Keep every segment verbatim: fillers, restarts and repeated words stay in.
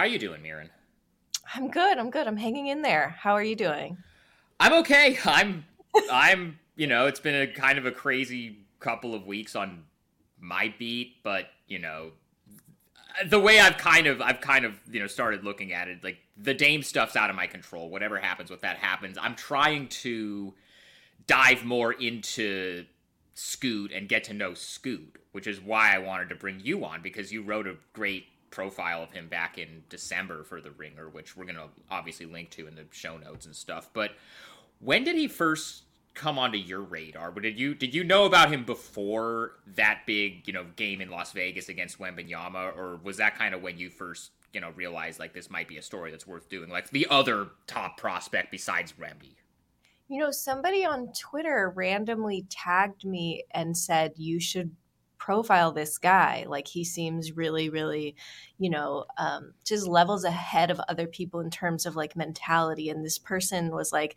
How are you doing, Miran? I'm good. I'm good. I'm hanging in there. How are you doing? I'm okay. I'm, I'm, you know, it's been a kind of a crazy couple of weeks on my beat, but you know, the way I've kind of, I've kind of, you know, started looking at it, like the Dame stuff's out of my control. Whatever happens with that happens. I'm trying to dive more into Scoot and get to know Scoot, which is why I wanted to bring you on, because you wrote a great profile of him back in December for The Ringer, which we're going to obviously link to in the show notes and stuff. But when did he first come onto your radar? Did you did you know about him before that big, you know, game in Las Vegas against Wembenyama, or was that kind of when you first, you know, realized like this might be a story that's worth doing, like the other top prospect besides Wemby? You know, somebody on Twitter randomly tagged me and said, you should profile this guy. Like, he seems really, really, you know, um, just levels ahead of other people in terms of like mentality. And this person was like,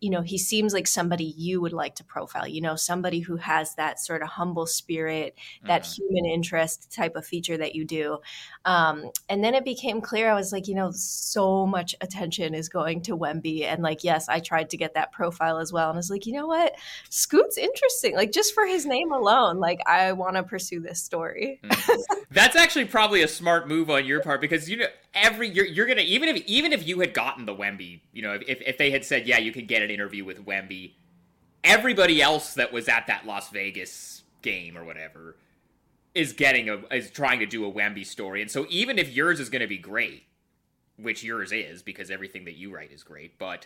you know, he seems like somebody you would like to profile, you know, somebody who has that sort of humble spirit, that uh-huh. human interest type of feature that you do. Um, and then it became clear. I was like, you know, so much attention is going to Wemby. And like, yes, I tried to get that profile as well. And I was like, you know what? Scoot's interesting. Like, just for his name alone, like, I want to pursue this story. Mm-hmm. That's actually probably a smart move on your part, because, you know, every you're, you're going to, even if, even if you had gotten the Wemby, you know, if, if they had said, yeah, you could get it, an interview with Wemby, everybody else that was at that Las Vegas game or whatever is getting a is trying to do a Wemby story. And so even if yours is going to be great, which yours is, because everything that you write is great, but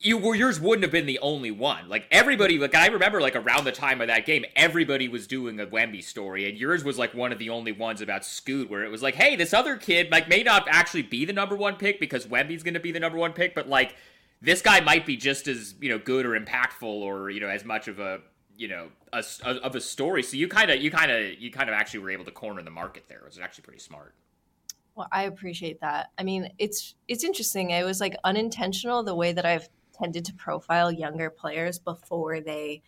you well, yours wouldn't have been the only one. Like, everybody, like, I remember, like, around the time of that game, everybody was doing a Wemby story, and yours was like one of the only ones about Scoot, where it was like, hey, this other kid like may not actually be the number one pick because Wemby's going to be the number one pick, but like, this guy might be just as, you know, good or impactful, or, you know, as much of a, you know, a, a, of a story. So you kind of, you kind of, you kind of actually were able to corner the market there. It was actually pretty smart. Well, I appreciate that. I mean, it's, it's interesting. It was like unintentional, the way that I've tended to profile younger players before they,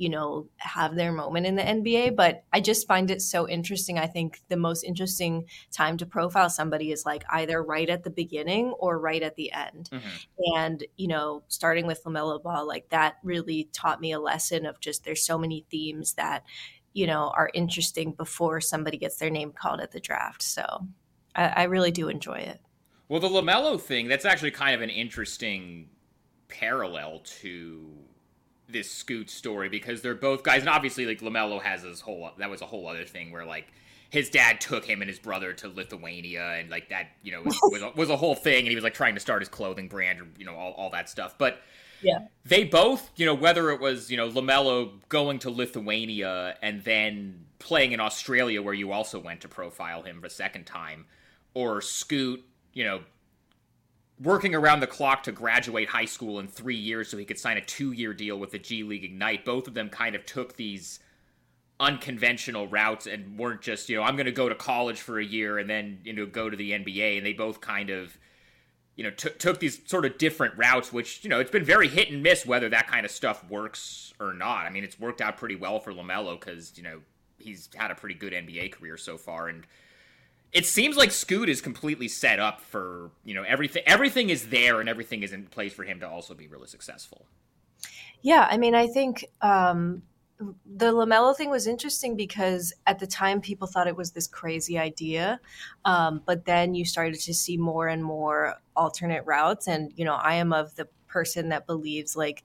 you know, have their moment in the N B A. But I just find it so interesting. I think the most interesting time to profile somebody is like either right at the beginning or right at the end. Mm-hmm. And, you know, starting with LaMelo Ball, like that really taught me a lesson of just there's so many themes that, you know, are interesting before somebody gets their name called at the draft. So I, I really do enjoy it. Well, the LaMelo thing, that's actually kind of an interesting parallel to this Scoot story, because they're both guys, and obviously like LaMelo has his whole, that was a whole other thing where like his dad took him and his brother to Lithuania, and like that, you know, was, was, a, was a whole thing, and he was like trying to start his clothing brand, you know, all, all that stuff. But yeah, they both, you know, whether it was, you know, LaMelo going to Lithuania and then playing in Australia, where you also went to profile him a second time, or Scoot, you know, working around the clock to graduate high school in three years so he could sign a two-year deal with the G League Ignite. Both of them kind of took these unconventional routes and weren't just, you know, I'm going to go to college for a year and then, you know, go to the N B A. And they both kind of, you know, t- took these sort of different routes, which, you know, it's been very hit and miss whether that kind of stuff works or not. I mean, it's worked out pretty well for LaMelo because, you know, he's had a pretty good N B A career so far. And it seems like Scoot is completely set up for, you know, everything. Everything is there and everything is in place for him to also be really successful. Yeah, I mean, I think um, the LaMelo thing was interesting because at the time people thought it was this crazy idea. Um, but then you started to see more and more alternate routes. And, you know, I am of the person that believes like,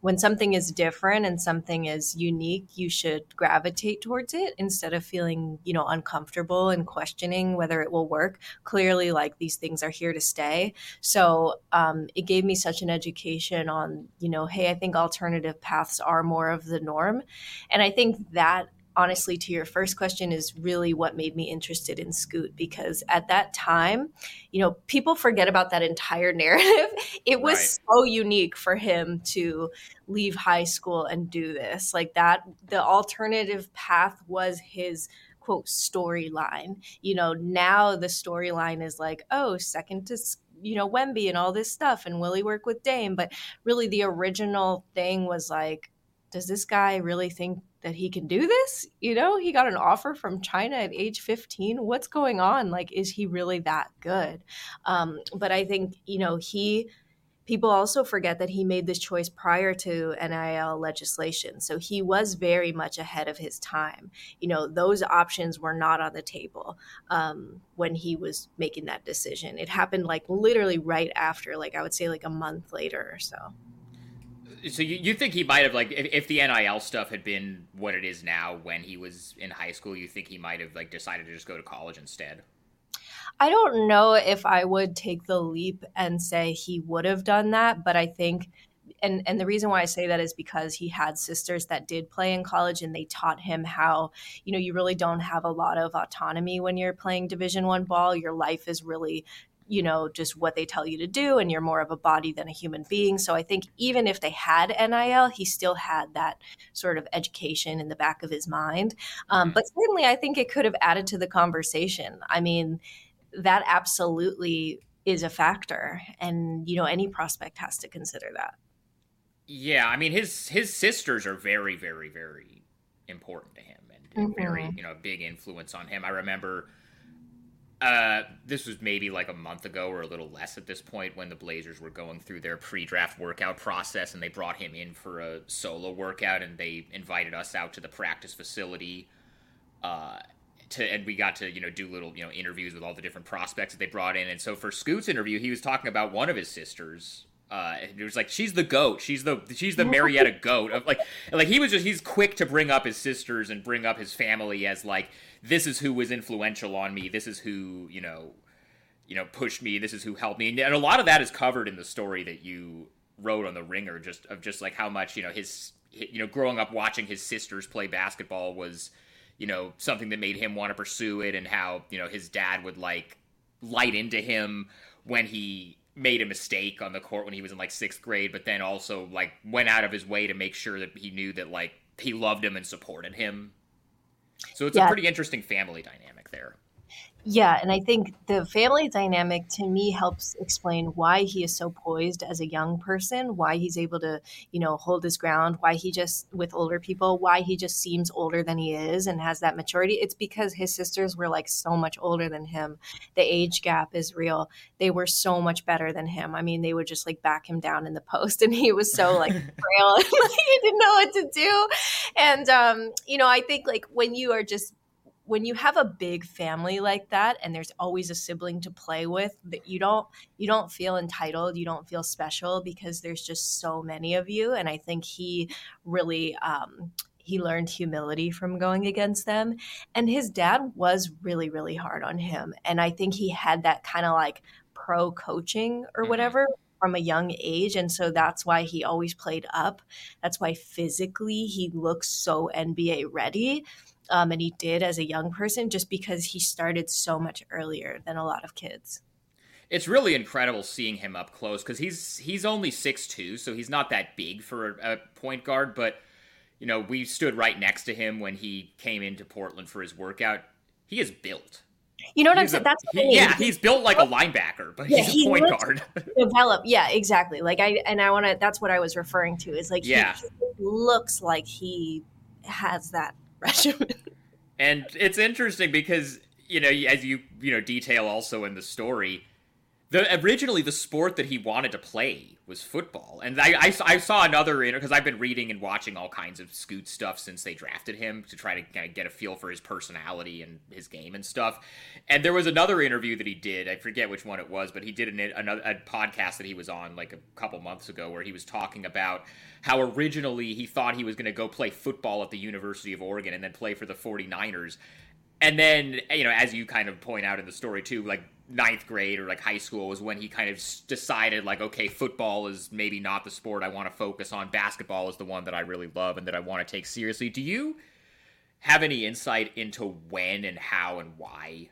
when something is different and something is unique, you should gravitate towards it instead of feeling, you know, uncomfortable and questioning whether it will work. Clearly, like, these things are here to stay. So um, it gave me such an education on, you know, hey, I think alternative paths are more of the norm. And I think that, honestly, to your first question, is really what made me interested in Scoot, because at that time, you know, people forget about that entire narrative. It was right. So unique for him to leave high school and do this. Like, that, the alternative path was his quote storyline. You know, now the storyline is like, oh, second to, you know, Wemby and all this stuff, and will he work with Dame? But really, the original thing was like, does this guy really think that he can do this? You know, he got an offer from China at age fifteen. What's going on? Like, is he really that good? Um, but I think, you know, he people also forget that he made this choice prior to N I L legislation. So he was very much ahead of his time. You know, those options were not on the table um, when he was making that decision. It happened like literally right after, like I would say like a month later or so. So you, you think he might have, like, if, if the N I L stuff had been what it is now when he was in high school, you think he might have, like, decided to just go to college instead? I don't know if I would take the leap and say he would have done that, but I think and, – and the reason why I say that is because he had sisters that did play in college, and they taught him how, you know, you really don't have a lot of autonomy when you're playing Division I ball. Your life is really – you know, just what they tell you to do, and you're more of a body than a human being. So I think even if they had N I L, he still had that sort of education in the back of his mind. Um, but certainly I think it could have added to the conversation. I mean, that absolutely is a factor. And, you know, any prospect has to consider that. Yeah. I mean, his, his sisters are very, very, very important to him, and mm-hmm. very, you know, big influence on him. I remember, Uh, this was maybe like a month ago or a little less at this point, when the Blazers were going through their pre-draft workout process, and they brought him in for a solo workout, and they invited us out to the practice facility, uh, to, and we got to, you know, do little, you know, interviews with all the different prospects that they brought in. And so for Scoot's interview, he was talking about one of his sisters. Uh, and it was like, she's the GOAT. She's the she's the Marietta GOAT. Of like, like he was just he's quick to bring up his sisters and bring up his family as like, this is who was influential on me. This is who, you know, you know, pushed me. This is who helped me. And a lot of that is covered in the story that you wrote on The Ringer, just of just like how much, you know, his, you know, growing up watching his sisters play basketball was, you know, something that made him want to pursue it, and how, you know, his dad would like light into him when he made a mistake on the court when he was in like sixth grade, but then also like went out of his way to make sure that he knew that like he loved him and supported him. So it's yeah. a pretty interesting family dynamic there. Yeah. And I think the family dynamic to me helps explain why he is so poised as a young person, why he's able to, you know, hold his ground, why he just with older people, why he just seems older than he is and has that maturity. It's because his sisters were like so much older than him. The age gap is real. They were so much better than him. I mean, they would just like back him down in the post, and he was so like frail and like, he didn't know what to do. And, um, you know, I think like when you are just when you have a big family like that, and there's always a sibling to play with, that you don't you don't feel entitled, you don't feel special, because there's just so many of you. And I think he really um, he learned humility from going against them. And his dad was really, really hard on him. And I think he had that kind of like pro coaching or whatever from a young age. And so that's why he always played up. That's why physically he looks so N B A ready. Um, and he did as a young person, just because he started so much earlier than a lot of kids. It's really incredible seeing him up close, because he's he's only six two, so he's not that big for a, a point guard. But, you know, we stood right next to him when he came into Portland for his workout. He is built. You know what he's I'm saying? A, That's what he, I mean. Yeah, he's built like a linebacker, but yeah, he's a he point guard. Develop, yeah, exactly. Like I and I want to. That's what I was referring to. Is like yeah. he, he looks like he has that. And it's interesting because, you know, as you, you know, detail also in the story, the originally the sport that he wanted to play was football. And I, I, I saw another, you know, because I've been reading and watching all kinds of Scoot stuff since they drafted him to try to kind of get a feel for his personality and his game and stuff. And there was another interview that he did. I forget which one it was, but he did an, another a podcast that he was on like a couple months ago, where he was talking about how originally he thought he was going to go play football at the University of Oregon and then play for the forty-niners. And then, you know, as you kind of point out in the story too, like ninth grade or like high school was when he kind of decided like, okay, football is maybe not the sport I want to focus on. Basketball is the one that I really love and that I want to take seriously. Do you have any insight into when and how and why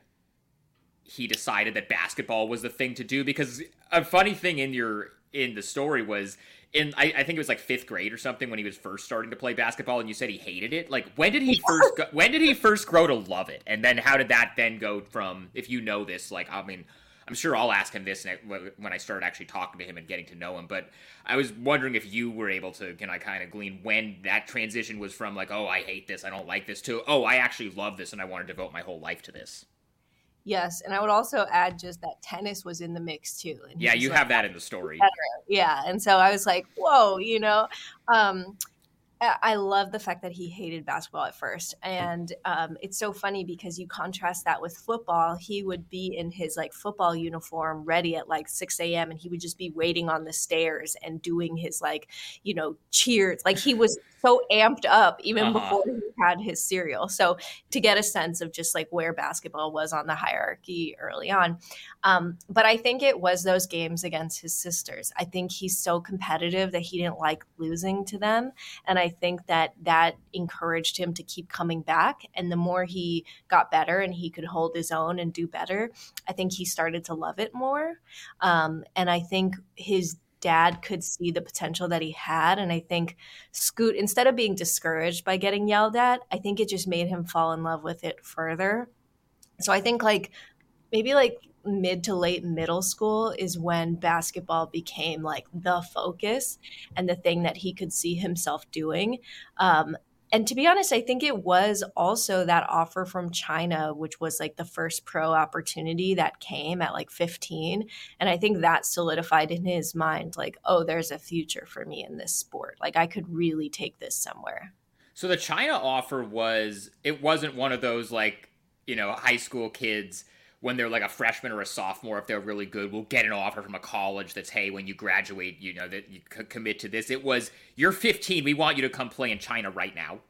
he decided that basketball was the thing to do? Because a funny thing in your in the story was in I, I think it was like fifth grade or something when he was first starting to play basketball, and you said he hated it. Like when did he first go, when did he first grow to love it, and then how did that then go from, if you know this, like I mean I'm sure I'll ask him this when I start actually talking to him and getting to know him, but I was wondering if you were able to, can I kind of glean when that transition was from like, oh, I hate this, I don't like this, to, oh, I actually love this and I want to devote my whole life to this. Yes, and I would also add just that tennis was in the mix too. And yeah, you like, have that in the story. Better. Yeah, and so I was like, whoa, you know, um, I love the fact that he hated basketball at first. And um, it's so funny because you contrast that with football. He would be in his like football uniform ready at like six a.m. and he would just be waiting on the stairs and doing his like, you know, cheers. Like he was so amped up even uh-huh. before he had his cereal. So to get a sense of just like where basketball was on the hierarchy early on. Um, but I think it was those games against his sisters. I think he's so competitive that he didn't like losing to them. And I I think that that encouraged him to keep coming back. And the more he got better and he could hold his own and do better, I think he started to love it more. Um, and I think his dad could see the potential that he had. And I think Scoot, instead of being discouraged by getting yelled at, I think it just made him fall in love with it further. So I think like maybe like mid to late middle school is when basketball became like the focus and the thing that he could see himself doing. Um, and to be honest, I think it was also that offer from China, which was like the first pro opportunity that came at like fifteen. And I think that solidified in his mind, like, oh, there's a future for me in this sport. Like I could really take this somewhere. So the China offer was, it wasn't one of those like, you know, high school kids when they're like a freshman or a sophomore, if they're really good, we'll get an offer from a college that's, hey, when you graduate, you know, that you c- commit to this. It was, you're fifteen, we want you to come play in China right now.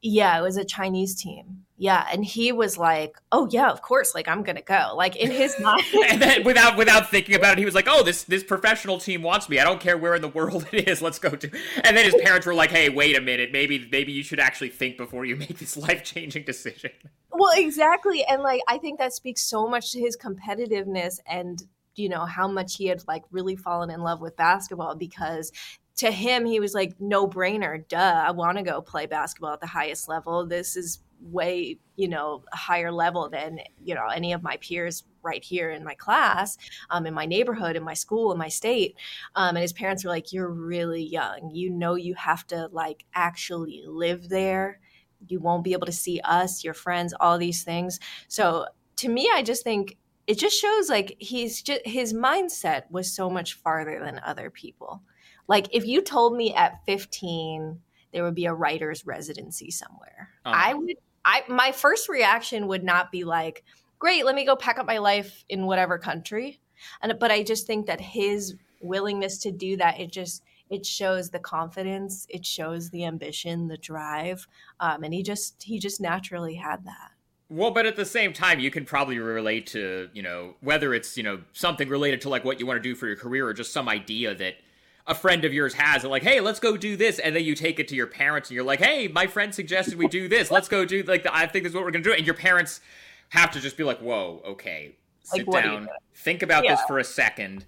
Yeah, it was a Chinese team. Yeah, and he was like, oh, yeah, of course, like, I'm going to go. Like, in his mind. And then without without thinking about it, he was like, oh, this this professional team wants me. I don't care where in the world it is. Let's go to. And then his parents were like, hey, wait a minute. Maybe maybe you should actually think before you make this life-changing decision. Well, exactly. And like, I think that speaks so much to his competitiveness and, you know, how much he had like really fallen in love with basketball, because to him, he was like, no brainer. Duh. I want to go play basketball at the highest level. This is way, you know, higher level than, you know, any of my peers right here in my class, um, in my neighborhood, in my school, in my state. Um, and his parents were like, you're really young. You know, you have to like actually live there. You won't be able to see us, your friends, all these things. So to me, I just think it just shows like he's just, his mindset was so much farther than other people. Like if you told me at fifteen, there would be a writer's residency somewhere, oh. I would, I, my first reaction would not be like, great, let me go pack up my life in whatever country. And, but I just think that his willingness to do that, it just, it shows the confidence, it shows the ambition, the drive, um, and he just he just naturally had that. Well, but at the same time, you can probably relate to, you know, whether it's, you know, something related to like what you want to do for your career or just some idea that a friend of yours has, and like, hey, let's go do this, and then you take it to your parents and you're like, hey, my friend suggested we do this, let's go do like the, I think this is what we're gonna do, and your parents have to just be like, whoa, okay. Sit like, down, think about yeah. this for a second.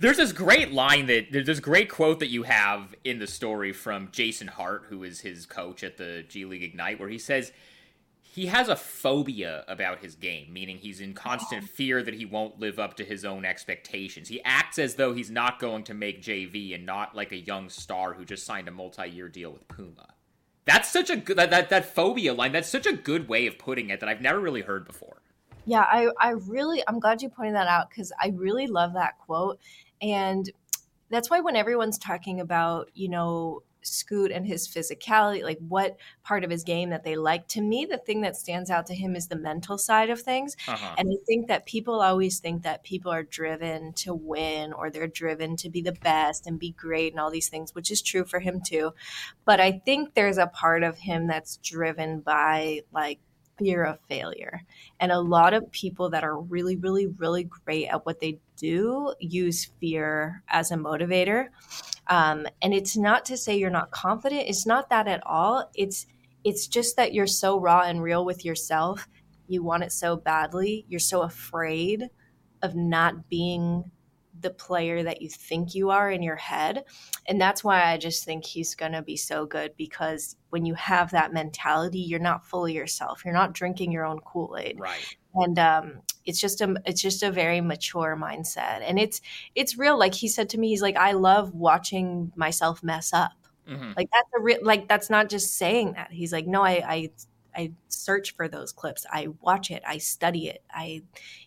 There's this great line that, there's this great quote that you have in the story from Jason Hart, who is his coach at the G League Ignite, where he says he has a phobia about his game, meaning he's in constant fear that he won't live up to his own expectations. He acts as though he's not going to make J V and not like a young star who just signed a multi-year deal with Puma. That's such a good, that, that, that phobia line, that's such a good way of putting it that I've never really heard before. Yeah, I, I really, I'm glad you pointed that out because I really love that quote. And that's why when everyone's talking about, you know, Scoot and his physicality, like what part of his game that they like, to me, the thing that stands out to him is the mental side of things. Uh-huh. And I think that people always think that people are driven to win or they're driven to be the best and be great and all these things, which is true for him too. But I think there's a part of him that's driven by like fear of failure. And a lot of people that are really, really, really great at what they do use fear as a motivator. Um, and it's not to say you're not confident. It's not that at all. It's, it's just that you're so raw and real with yourself. You want it so badly. You're so afraid of not being the player that you think you are in your head. And that's why I just think he's going to be so good, because when you have that mentality, you're not fully yourself. You're not drinking your own Kool-Aid. Right. And um, it's just a it's just a very mature mindset. And it's it's real. Like he said to me, he's like, I love watching myself mess up. Mm-hmm. Like that's a re- like that's not just saying that. He's like, no, I, I I search for those clips. I watch it. I study it. I, you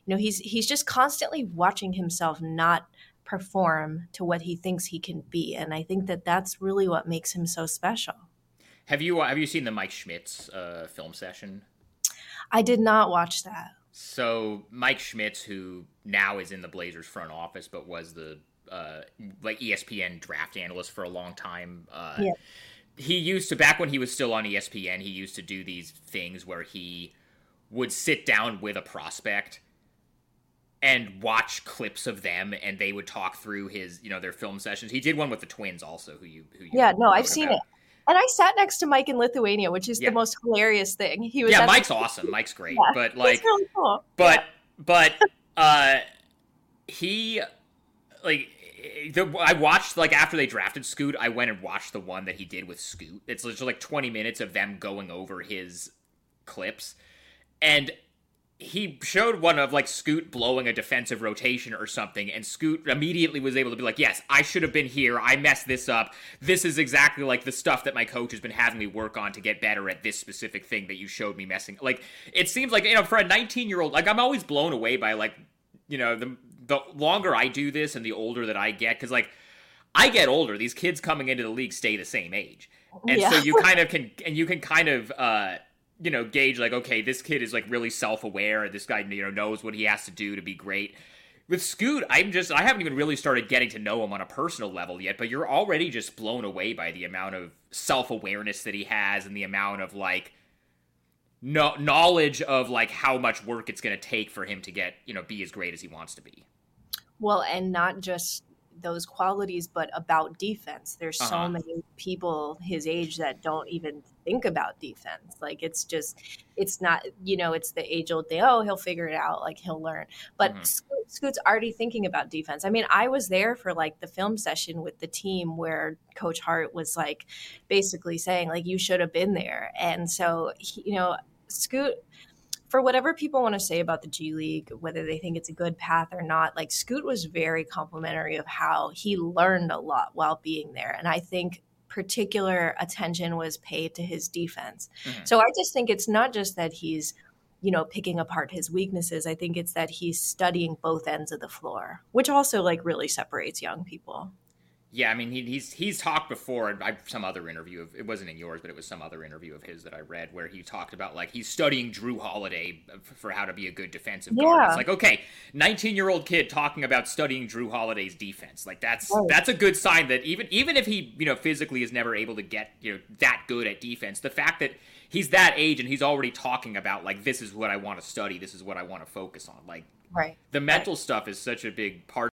know, he's he's just constantly watching himself not perform to what he thinks he can be. And I think that that's really what makes him so special. Have you have you seen the Mike Schmitz uh, film session? I did not watch that. So Mike Schmitz, who now is in the Blazers front office, but was the uh, like E S P N draft analyst for a long time. Uh, yeah. He used to, back when he was still on E S P N, he used to do these things where he would sit down with a prospect and watch clips of them, and they would talk through his, you know, their film sessions. He did one with the twins also, who you, who you yeah, no, I've seen about. it. And I sat next to Mike in Lithuania, which is yeah. the most hilarious thing. He was yeah, Mike's the- awesome. Mike's great, yeah, but like, he's really cool. but yeah. but uh, he like. I watched, like, after they drafted Scoot, I went and watched the one that he did with Scoot. It's literally like twenty minutes of them going over his clips. And he showed one of, like, Scoot blowing a defensive rotation or something, and Scoot immediately was able to be like, yes, I should have been here. I messed this up. This is exactly, like, the stuff that my coach has been having me work on to get better at this specific thing that you showed me messing. Like, it seems like, you know, for a nineteen-year-old, like, I'm always blown away by, like, you know, the... the longer I do this and the older that I get, because, like, I get older. These kids coming into the league stay the same age. And yeah. so you kind of can, and you can kind of, uh, you know, gauge, like, okay, this kid is, like, really self-aware. This guy, you know, knows what he has to do to be great. With Scoot, I'm just, I haven't even really started getting to know him on a personal level yet, but you're already just blown away by the amount of self-awareness that he has and the amount of, like, no knowledge of, like, how much work it's going to take for him to get, you know, be as great as he wants to be. Well, and not just those qualities, but about defense. There's uh-huh. so many people his age that don't even think about defense. Like, it's just, it's not, you know, it's the age old thing. Oh, he'll figure it out. Like, he'll learn. But mm-hmm. Scoot, Scoot's already thinking about defense. I mean, I was there for, like, the film session with the team where Coach Hart was, like, basically saying, like, you should have been there. And so, he, you know, Scoot, for whatever people want to say about the G League, whether they think it's a good path or not, like, Scoot was very complimentary of how he learned a lot while being there. And I think particular attention was paid to his defense. Mm-hmm. So I just think it's not just that he's, you know, picking apart his weaknesses. I think it's that he's studying both ends of the floor, which also, like, really separates young people. Yeah, I mean, he, he's he's talked before, I, some other interview, of, it wasn't in yours, but it was some other interview of his that I read, where he talked about, like, he's studying Drew Holiday for how to be a good defensive yeah. guard. It's like, okay, nineteen-year-old kid talking about studying Drew Holiday's defense. Like, that's right. that's a good sign that even even if he, you know, physically is never able to get, you know, that good at defense, the fact that he's that age and he's already talking about, like, this is what I want to study, this is what I want to focus on. Like, right. the mental right. stuff is such a big part.